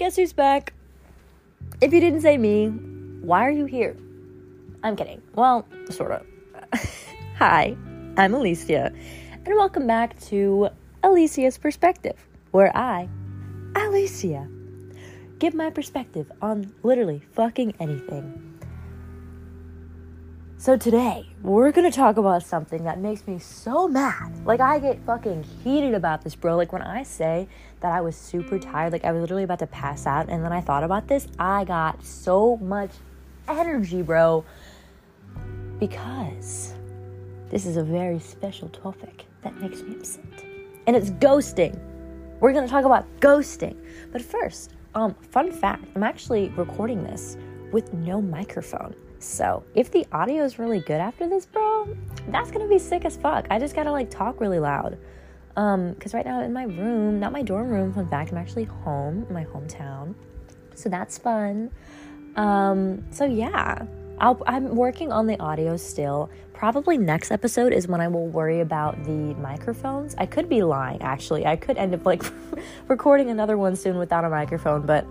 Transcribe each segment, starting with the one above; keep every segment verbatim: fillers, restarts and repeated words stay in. guess who's back? If you didn't say me, why are you here? I'm kidding. Well, sort of. Hi, I'm Alicia, and welcome back to Alicia's Perspective, where I, Alicia, give my perspective on literally fucking anything. So today, we're gonna talk about something that makes me so mad. Like, I get fucking heated about this, bro. Like, when I say that I was super tired, like, I was literally about to pass out, and then I thought about this, I got so much energy, bro, because this is a very special topic that makes me upset, and it's ghosting. We're gonna talk about ghosting, but first, um, fun fact: I'm actually recording this with no microphone, so if the audio is really good after this, bro, that's gonna be sick as fuck. I just gotta like talk really loud, um, because right now in my room, not my dorm room. Fun fact: I'm actually home, in my hometown, so that's fun. Um, so yeah. I'll, I'm working on the audio still. Probably next episode is when I will worry about the microphones. I could be lying, actually. I could end up, like, recording another one soon without a microphone, but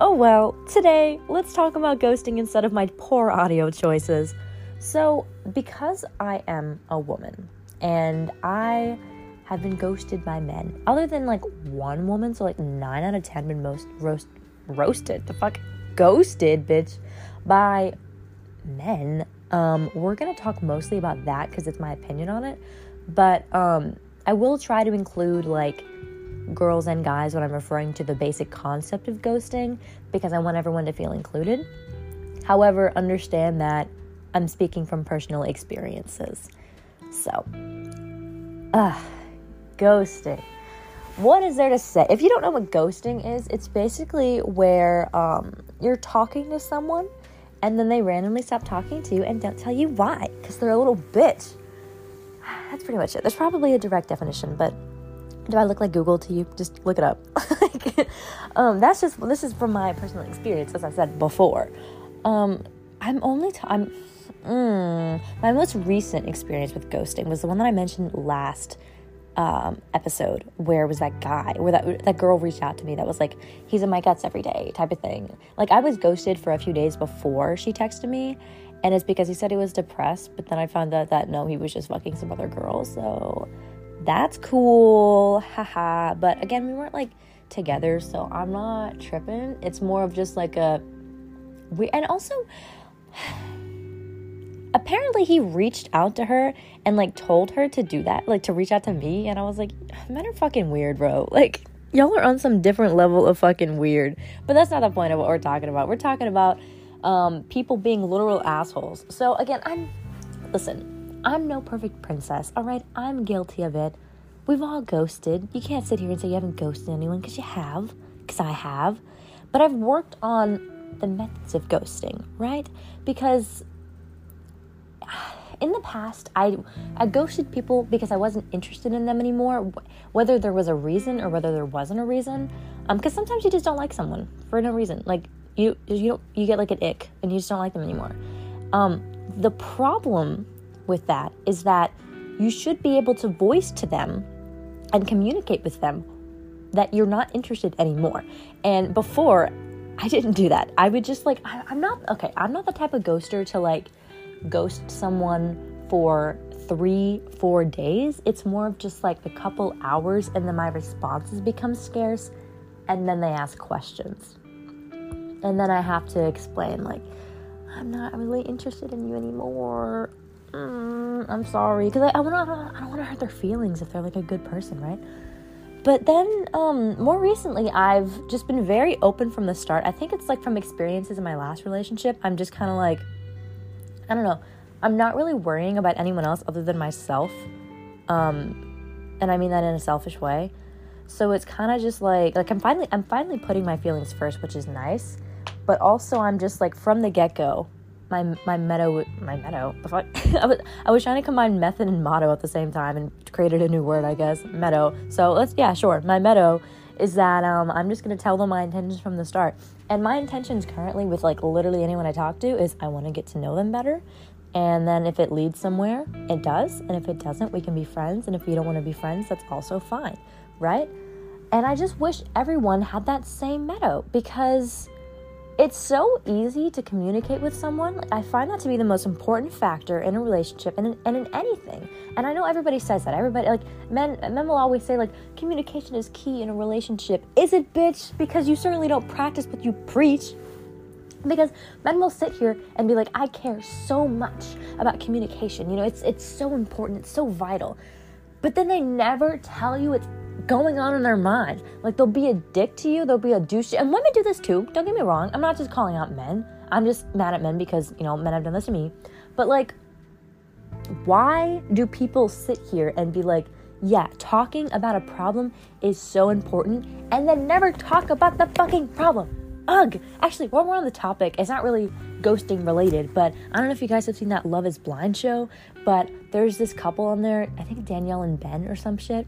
oh well. Today, let's talk about ghosting instead of my poor audio choices. So, because I am a woman, and I have been ghosted by men, other than, like, one woman, so, like, nine out of ten been most roast, roasted, the fuck, ghosted, bitch, by men. Um we're gonna talk mostly about that because it's my opinion on it, but um I will try to include like girls and guys when I'm referring to the basic concept of ghosting, because I want everyone to feel included. However, understand that I'm speaking from personal experiences. So uh ghosting, what is there to say? If you don't know what ghosting is, it's basically where um you're talking to someone and then they randomly stop talking to you and don't tell you why, because they're a little bitch. That's pretty much it. There's probably a direct definition, but do I look like Google to you? Just look it up. like, um, that's just, this is from my personal experience, as I said before. Um, I'm only, t- I'm, mm, my most recent experience with ghosting was the one that I mentioned last um, episode, where was that guy, where that, that girl reached out to me that was like, he's in my guts every day type of thing. Like, I was ghosted for a few days before she texted me, and it's because he said he was depressed, but then I found out that no, he was just fucking some other girl, so that's cool, haha. But again, we weren't like together, so I'm not tripping. It's more of just like a, we, and also, apparently he reached out to her and like told her to do that, like to reach out to me, and I was like, men are fucking weird, bro. Like, y'all are on some different level of fucking weird. But that's not the point of what we're talking about. We're talking about um people being literal assholes. So again, I'm listen, I'm no perfect princess, all right? I'm guilty of it. We've all ghosted. You can't sit here and say you haven't ghosted anyone, because you have, because I have. But I've worked on the methods of ghosting, right? Because in the past, I I ghosted people because I wasn't interested in them anymore, whether there was a reason or whether there wasn't a reason. Um, because sometimes you just don't like someone for no reason. Like, you you don't, you get like an ick and you just don't like them anymore. Um, the problem with that is that you should be able to voice to them and communicate with them that you're not interested anymore. And before, I didn't do that. I would just like, I, I'm not okay. I'm not the type of ghoster to like ghost someone for three, four days. It's more of just like a couple hours, and then my responses become scarce, and then they ask questions, and then I have to explain like, I'm not really interested in you anymore. Mm, I'm sorry, because I, I want to. I don't want to hurt their feelings if they're like a good person, right? But then, um, more recently, I've just been very open from the start. I think it's like from experiences in my last relationship. I'm just kind of like, I don't know, I'm not really worrying about anyone else other than myself, um, and I mean that in a selfish way. So it's kind of just like, like I'm finally, I'm finally putting my feelings first, which is nice, but also I'm just like, from the get-go, my, my motto, my motto, I was, I was trying to combine method and motto at the same time and created a new word, I guess, motto. So let's, yeah, sure, my motto is that, um, I'm just going to tell them my intentions from the start. And my intentions currently with, like, literally anyone I talk to is I want to get to know them better. And then if it leads somewhere, it does. And if it doesn't, we can be friends. And if we don't want to be friends, that's also fine, right? And I just wish everyone had that same motto, because it's so easy to communicate with someone. I find that to be the most important factor in a relationship and in, and in anything. And I know everybody says that. Everybody, like, men, men will always say, like, communication is key in a relationship. Is it, bitch? Because you certainly don't practice what you preach. Because men will sit here and be like, I care so much about communication. You know, it's it's so important. It's so vital. But then they never tell you it's going on in their mind. Like, they'll be a dick to you, they'll be a douche. And women do this too, don't get me wrong. I'm not just calling out men. I'm just mad at men because, you know, men have done this to me. But, like, why do people sit here and be like, yeah, talking about a problem is so important, and then never talk about the fucking problem? Ugh. Actually, while we're on the topic, it's not really ghosting related, but I don't know if you guys have seen that Love is Blind show, but there's this couple on there, I think Danielle and Ben or some shit.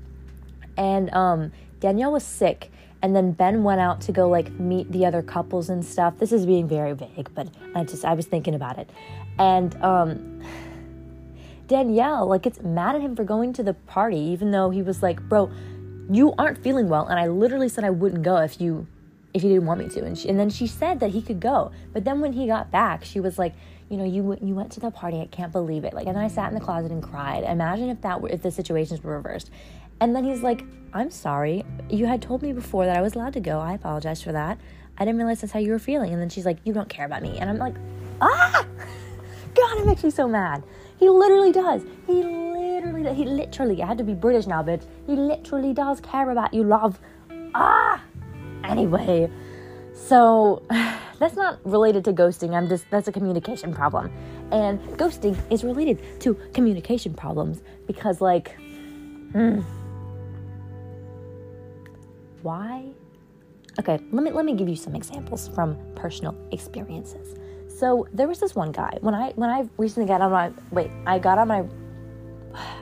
And um, Danielle was sick, and then Ben went out to go, like, meet the other couples and stuff. This is being very vague, but I just, I was thinking about it. And um, Danielle, like, gets mad at him for going to the party, even though he was like, bro, you aren't feeling well, and I literally said I wouldn't go if you, if you didn't want me to. And, she, and then she said that he could go, but then when he got back, she was like, you know, you you went to the party, I can't believe it. Like, and then I sat in the closet and cried. Imagine if that were, if the situations were reversed. And then he's like, I'm sorry. You had told me before that I was allowed to go. I apologize for that. I didn't realize that's how you were feeling. And then she's like, you don't care about me. And I'm like, ah! God, it makes me so mad. He literally does. He literally does. He literally, I had to be British now, bitch. He literally does care about you, love. Ah! Anyway, so that's not related to ghosting. I'm just, that's a communication problem. And ghosting is related to communication problems because, like, hmm. Why? Okay, let me let me give you some examples from personal experiences. So there was this one guy when I when I recently got on my wait I got on my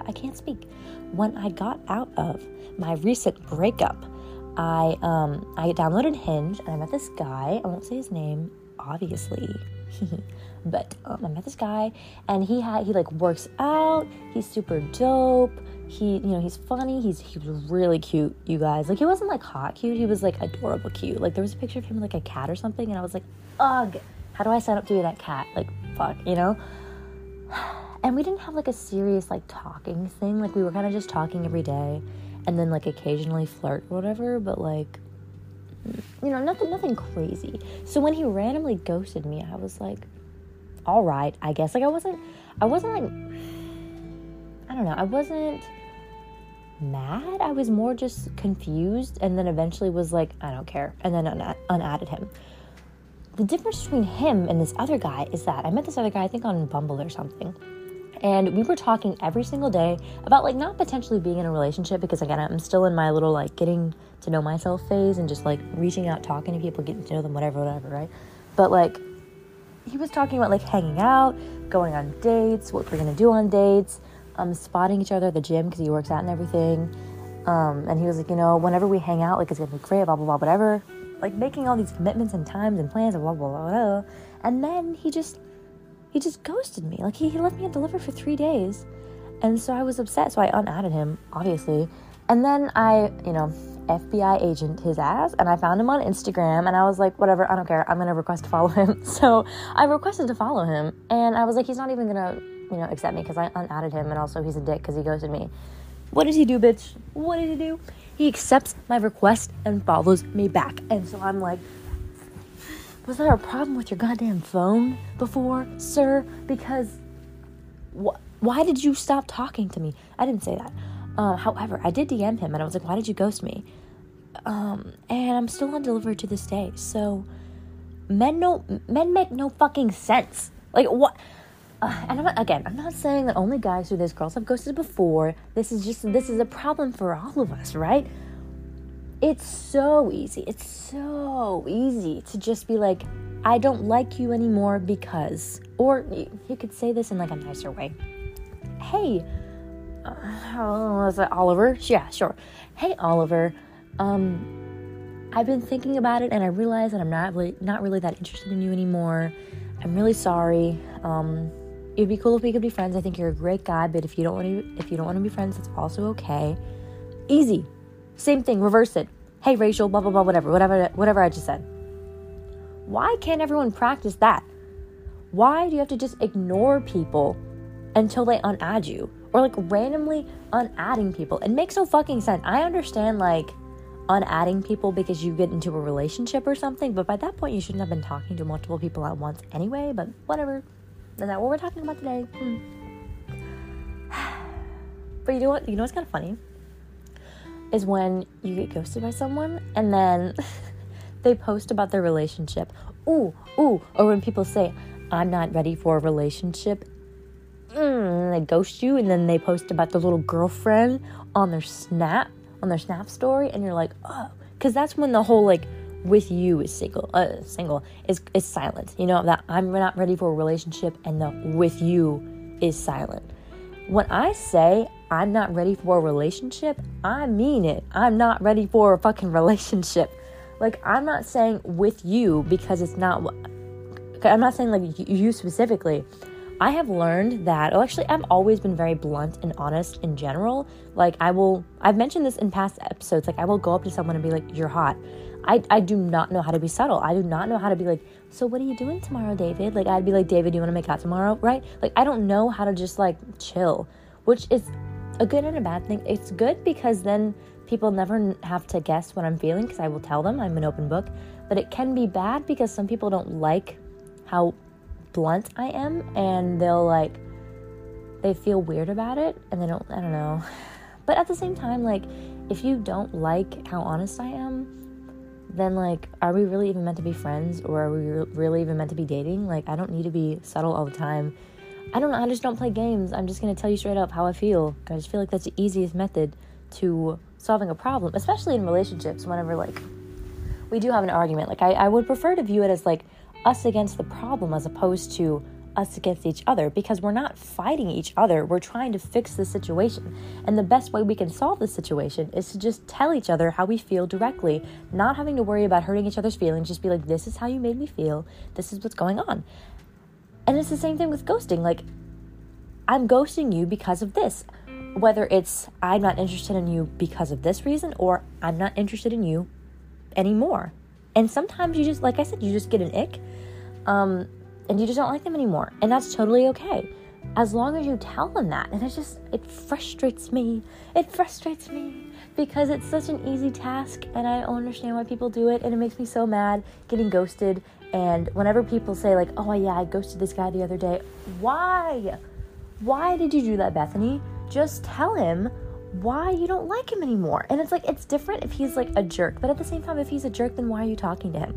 I can't speak when I got out of my recent breakup. I um I downloaded Hinge and I met this guy. I won't say his name, obviously. But um, I met this guy, and he had he like works out. He's super dope. He, you know, he's funny. He's he was really cute, you guys. Like, he wasn't like hot cute. He was like adorable cute. Like, there was a picture of him with, like, a cat or something, and I was like, ugh, how do I sign up to be that cat? Like, fuck, you know. And we didn't have, like, a serious, like, talking thing. Like, we were kind of just talking every day, and then, like, occasionally flirt or whatever. But, like, you know, nothing, nothing crazy. So when he randomly ghosted me, I was like, all right, I guess. Like, I wasn't, I wasn't like, I don't know, I wasn't mad. I was more just confused, and then eventually was like, I don't care, and then un- unadded him. The difference between him and this other guy is that I met this other guy, I think on Bumble or something, and we were talking every single day about, like, not potentially being in a relationship, because, again, I'm still in my little, like, getting to know myself phase and just, like, reaching out, talking to people, getting to know them, whatever, whatever, right? But, like, he was talking about, like, hanging out, going on dates, what we're gonna do on dates, Um, spotting each other at the gym because he works out and everything, um, and he was like, you know, whenever we hang out, like, it's gonna be great, blah blah blah, whatever, like, making all these commitments and times and plans and blah blah blah, blah. And then he just he just ghosted me. Like, he, he left me undelivered for three days, and so I was upset, so I unadded him, obviously, and then I, you know, F B I agent his ass, and I found him on Instagram, and I was like, whatever, I don't care, I'm gonna request to follow him. So I requested to follow him, and I was like, he's not even gonna, you know, accept me because I unadded him, and also he's a dick because he ghosted me. What did he do, bitch? What did he do? He accepts my request and follows me back. And so I'm like, was there a problem with your goddamn phone before, sir? Because wh- why did you stop talking to me? I didn't say that. Uh, however, I did D M him, and I was like, why did you ghost me? Um, and I'm still undelivered to this day. So men no men make no fucking sense. Like, what? Uh, and I'm not, again, I'm not saying that only guys do this. Girls have ghosted before. This is just, this is a problem for all of us, right? It's so easy. It's so easy to just be like, I don't like you anymore because, or you could say this in, like, a nicer way. Hey, uh, was it Oliver? Yeah, sure. Hey, Oliver. Um, I've been thinking about it, and I realize that I'm not really, not really that interested in you anymore. I'm really sorry. Um, It'd be cool if we could be friends. I think you're a great guy, but if you don't want to, if you don't want to be friends, that's also okay. Easy. Same thing. Reverse it. hey, Rachel, blah, blah, blah, whatever, whatever, whatever I just said. Why can't everyone practice that? Why do you have to just ignore people until they unadd you? Or like randomly unadding people? It makes no fucking sense. I understand like unadding people because you get into a relationship or something, but by that point you shouldn't have been talking to multiple people at once anyway, but whatever. That's not what we're talking about today. Hmm. But you know what? You know what's kind of funny? Is when you get ghosted by someone and then they post about their relationship. Ooh, ooh. Or when people say, I'm not ready for a relationship. Mm, and they ghost you, and then they post about their little girlfriend on their Snap, on their Snap story, and you're like, oh, because that's when the whole like with you is single, uh, single is is silent. You know that I'm not ready for a relationship, and the with you is silent. When I say I'm not ready for a relationship, I mean it. I'm not ready for a fucking relationship. Like I'm not saying with you because it's not. I'm not saying like you specifically. I have learned that, oh, actually, I've always been very blunt and honest in general. Like, I will, I've mentioned this in past episodes. Like, I will go up to someone and be like, you're hot. I, I do not know how to be subtle. I do not know how to be like, so what are you doing tomorrow, David? Like, I'd be like, David, do you want to make out tomorrow, right? Like, I don't know how to just, like, chill, which is a good and a bad thing. It's good because then people never have to guess what I'm feeling because I will tell them. I'm an open book. But it can be bad because some people don't like how blunt I am, and they'll like they feel weird about it, and they don't I don't know. But at the same time, like, if you don't like how honest I am, then like, are we really even meant to be friends, or are we re- really even meant to be dating? Like, I don't need to be subtle all the time. I don't know, I just don't play games. I'm just gonna tell you straight up how I feel. I just feel like that's the easiest method to solving a problem, especially in relationships whenever like we do have an argument. Like I, I would prefer to view it as like us against the problem as opposed to us against each other, because we're not fighting each other. We're trying to fix the situation. And the best way we can solve the situation is to just tell each other how we feel directly, not having to worry about hurting each other's feelings. Just be like, this is how you made me feel. This is what's going on. And it's the same thing with ghosting. Like, I'm ghosting you because of this. Whether it's I'm not interested in you because of this reason, or I'm not interested in you anymore. And sometimes you just, like I said, you just get an ick, um, and you just don't like them anymore. And that's totally okay, as long as you tell them that. And it's just, it frustrates me. It frustrates me because it's such an easy task, and I don't understand why people do it. And it makes me so mad getting ghosted. And whenever people say like, oh yeah, I ghosted this guy the other day. Why? Why did you do that, Bethany? Just tell him why you don't like him anymore. And it's like, it's different if he's like a jerk, but at the same time, if he's a jerk, then why are you talking to him?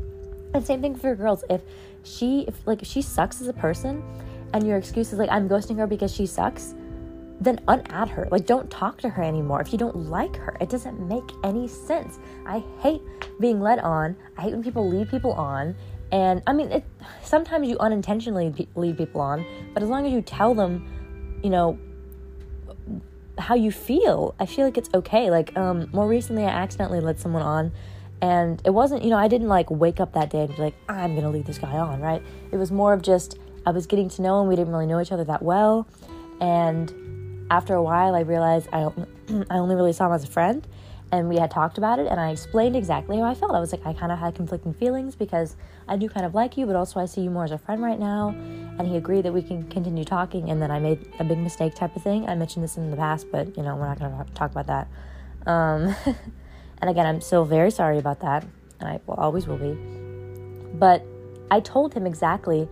And same thing for your girls. If she if like if she sucks as a person, and your excuse is like, I'm ghosting her because she sucks, then unadd her. Like, don't talk to her anymore if you don't like her. It doesn't make any sense. I hate being led on. I hate when people lead people on. And I mean, it sometimes you unintentionally lead people on, but as long as you tell them, you know, how you feel, I feel like it's okay. Like, um, more recently, I accidentally led someone on, and it wasn't, you know, I didn't like wake up that day and be like, I'm gonna lead this guy on, right? It was more of just, I was getting to know him, we didn't really know each other that well, and after a while, I realized I, I only really saw him as a friend, and we had talked about it, and I explained exactly how I felt. I was like, I kind of had conflicting feelings because I do kind of like you, but also I see you more as a friend right now. And he agreed that we can continue talking, and then I made a big mistake type of thing. I mentioned this in the past, but, you know, we're not going to talk about that. Um, and again, I'm still very sorry about that. And I will, always will be. But I told him exactly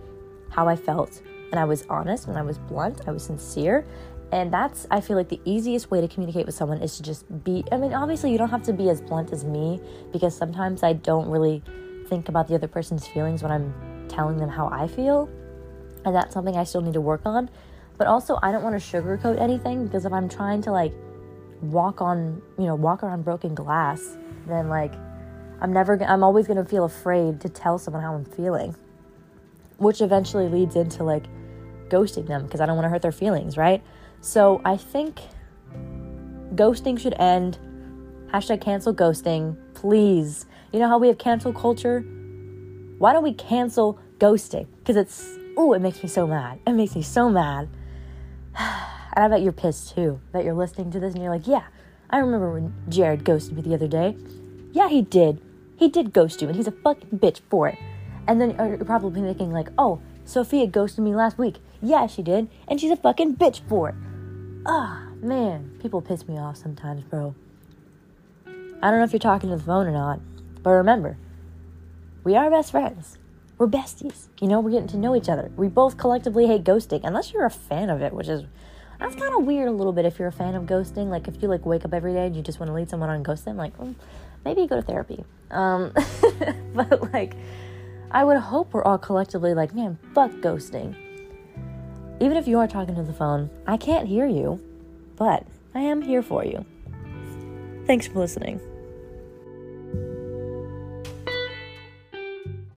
how I felt, and I was honest, and I was blunt, I was sincere. And that's, I feel like, the easiest way to communicate with someone is to just be, I mean, obviously, you don't have to be as blunt as me, because sometimes I don't really think about the other person's feelings when I'm telling them how I feel. And that's something I still need to work on. But also, I don't want to sugarcoat anything, because if I'm trying to, like, walk on, you know, walk around broken glass, then, like, I'm never, I'm always going to feel afraid to tell someone how I'm feeling, which eventually leads into, like, ghosting them, because I don't want to hurt their feelings, right? So I think ghosting should end. Hashtag cancel ghosting, please. You know how we have cancel culture? Why don't we cancel ghosting? Because it's, ooh, it makes me so mad. It makes me so mad. And I bet you're pissed too. I bet you're listening to this and you're like, yeah, I remember when Jared ghosted me the other day. yeah, he did. He did ghost you, and he's a fucking bitch for it. And then you're probably thinking, like, oh, Sophia ghosted me last week. Yeah, she did, and she's a fucking bitch for it. Ah, oh, man, people piss me off sometimes, bro. I don't know if you're talking to the phone or not, but remember, we are best friends. We're besties. You know, we're getting to know each other. We both collectively hate ghosting, unless you're a fan of it, which is... that's kind of weird a little bit if you're a fan of ghosting. Like, if you, like, wake up every day and you just want to lead someone on and ghost them, like, mm, maybe go to therapy. Um, but, like, I would hope we're all collectively like, man, fuck ghosting. Even if you are talking to the phone, I can't hear you, but I am here for you. Thanks for listening.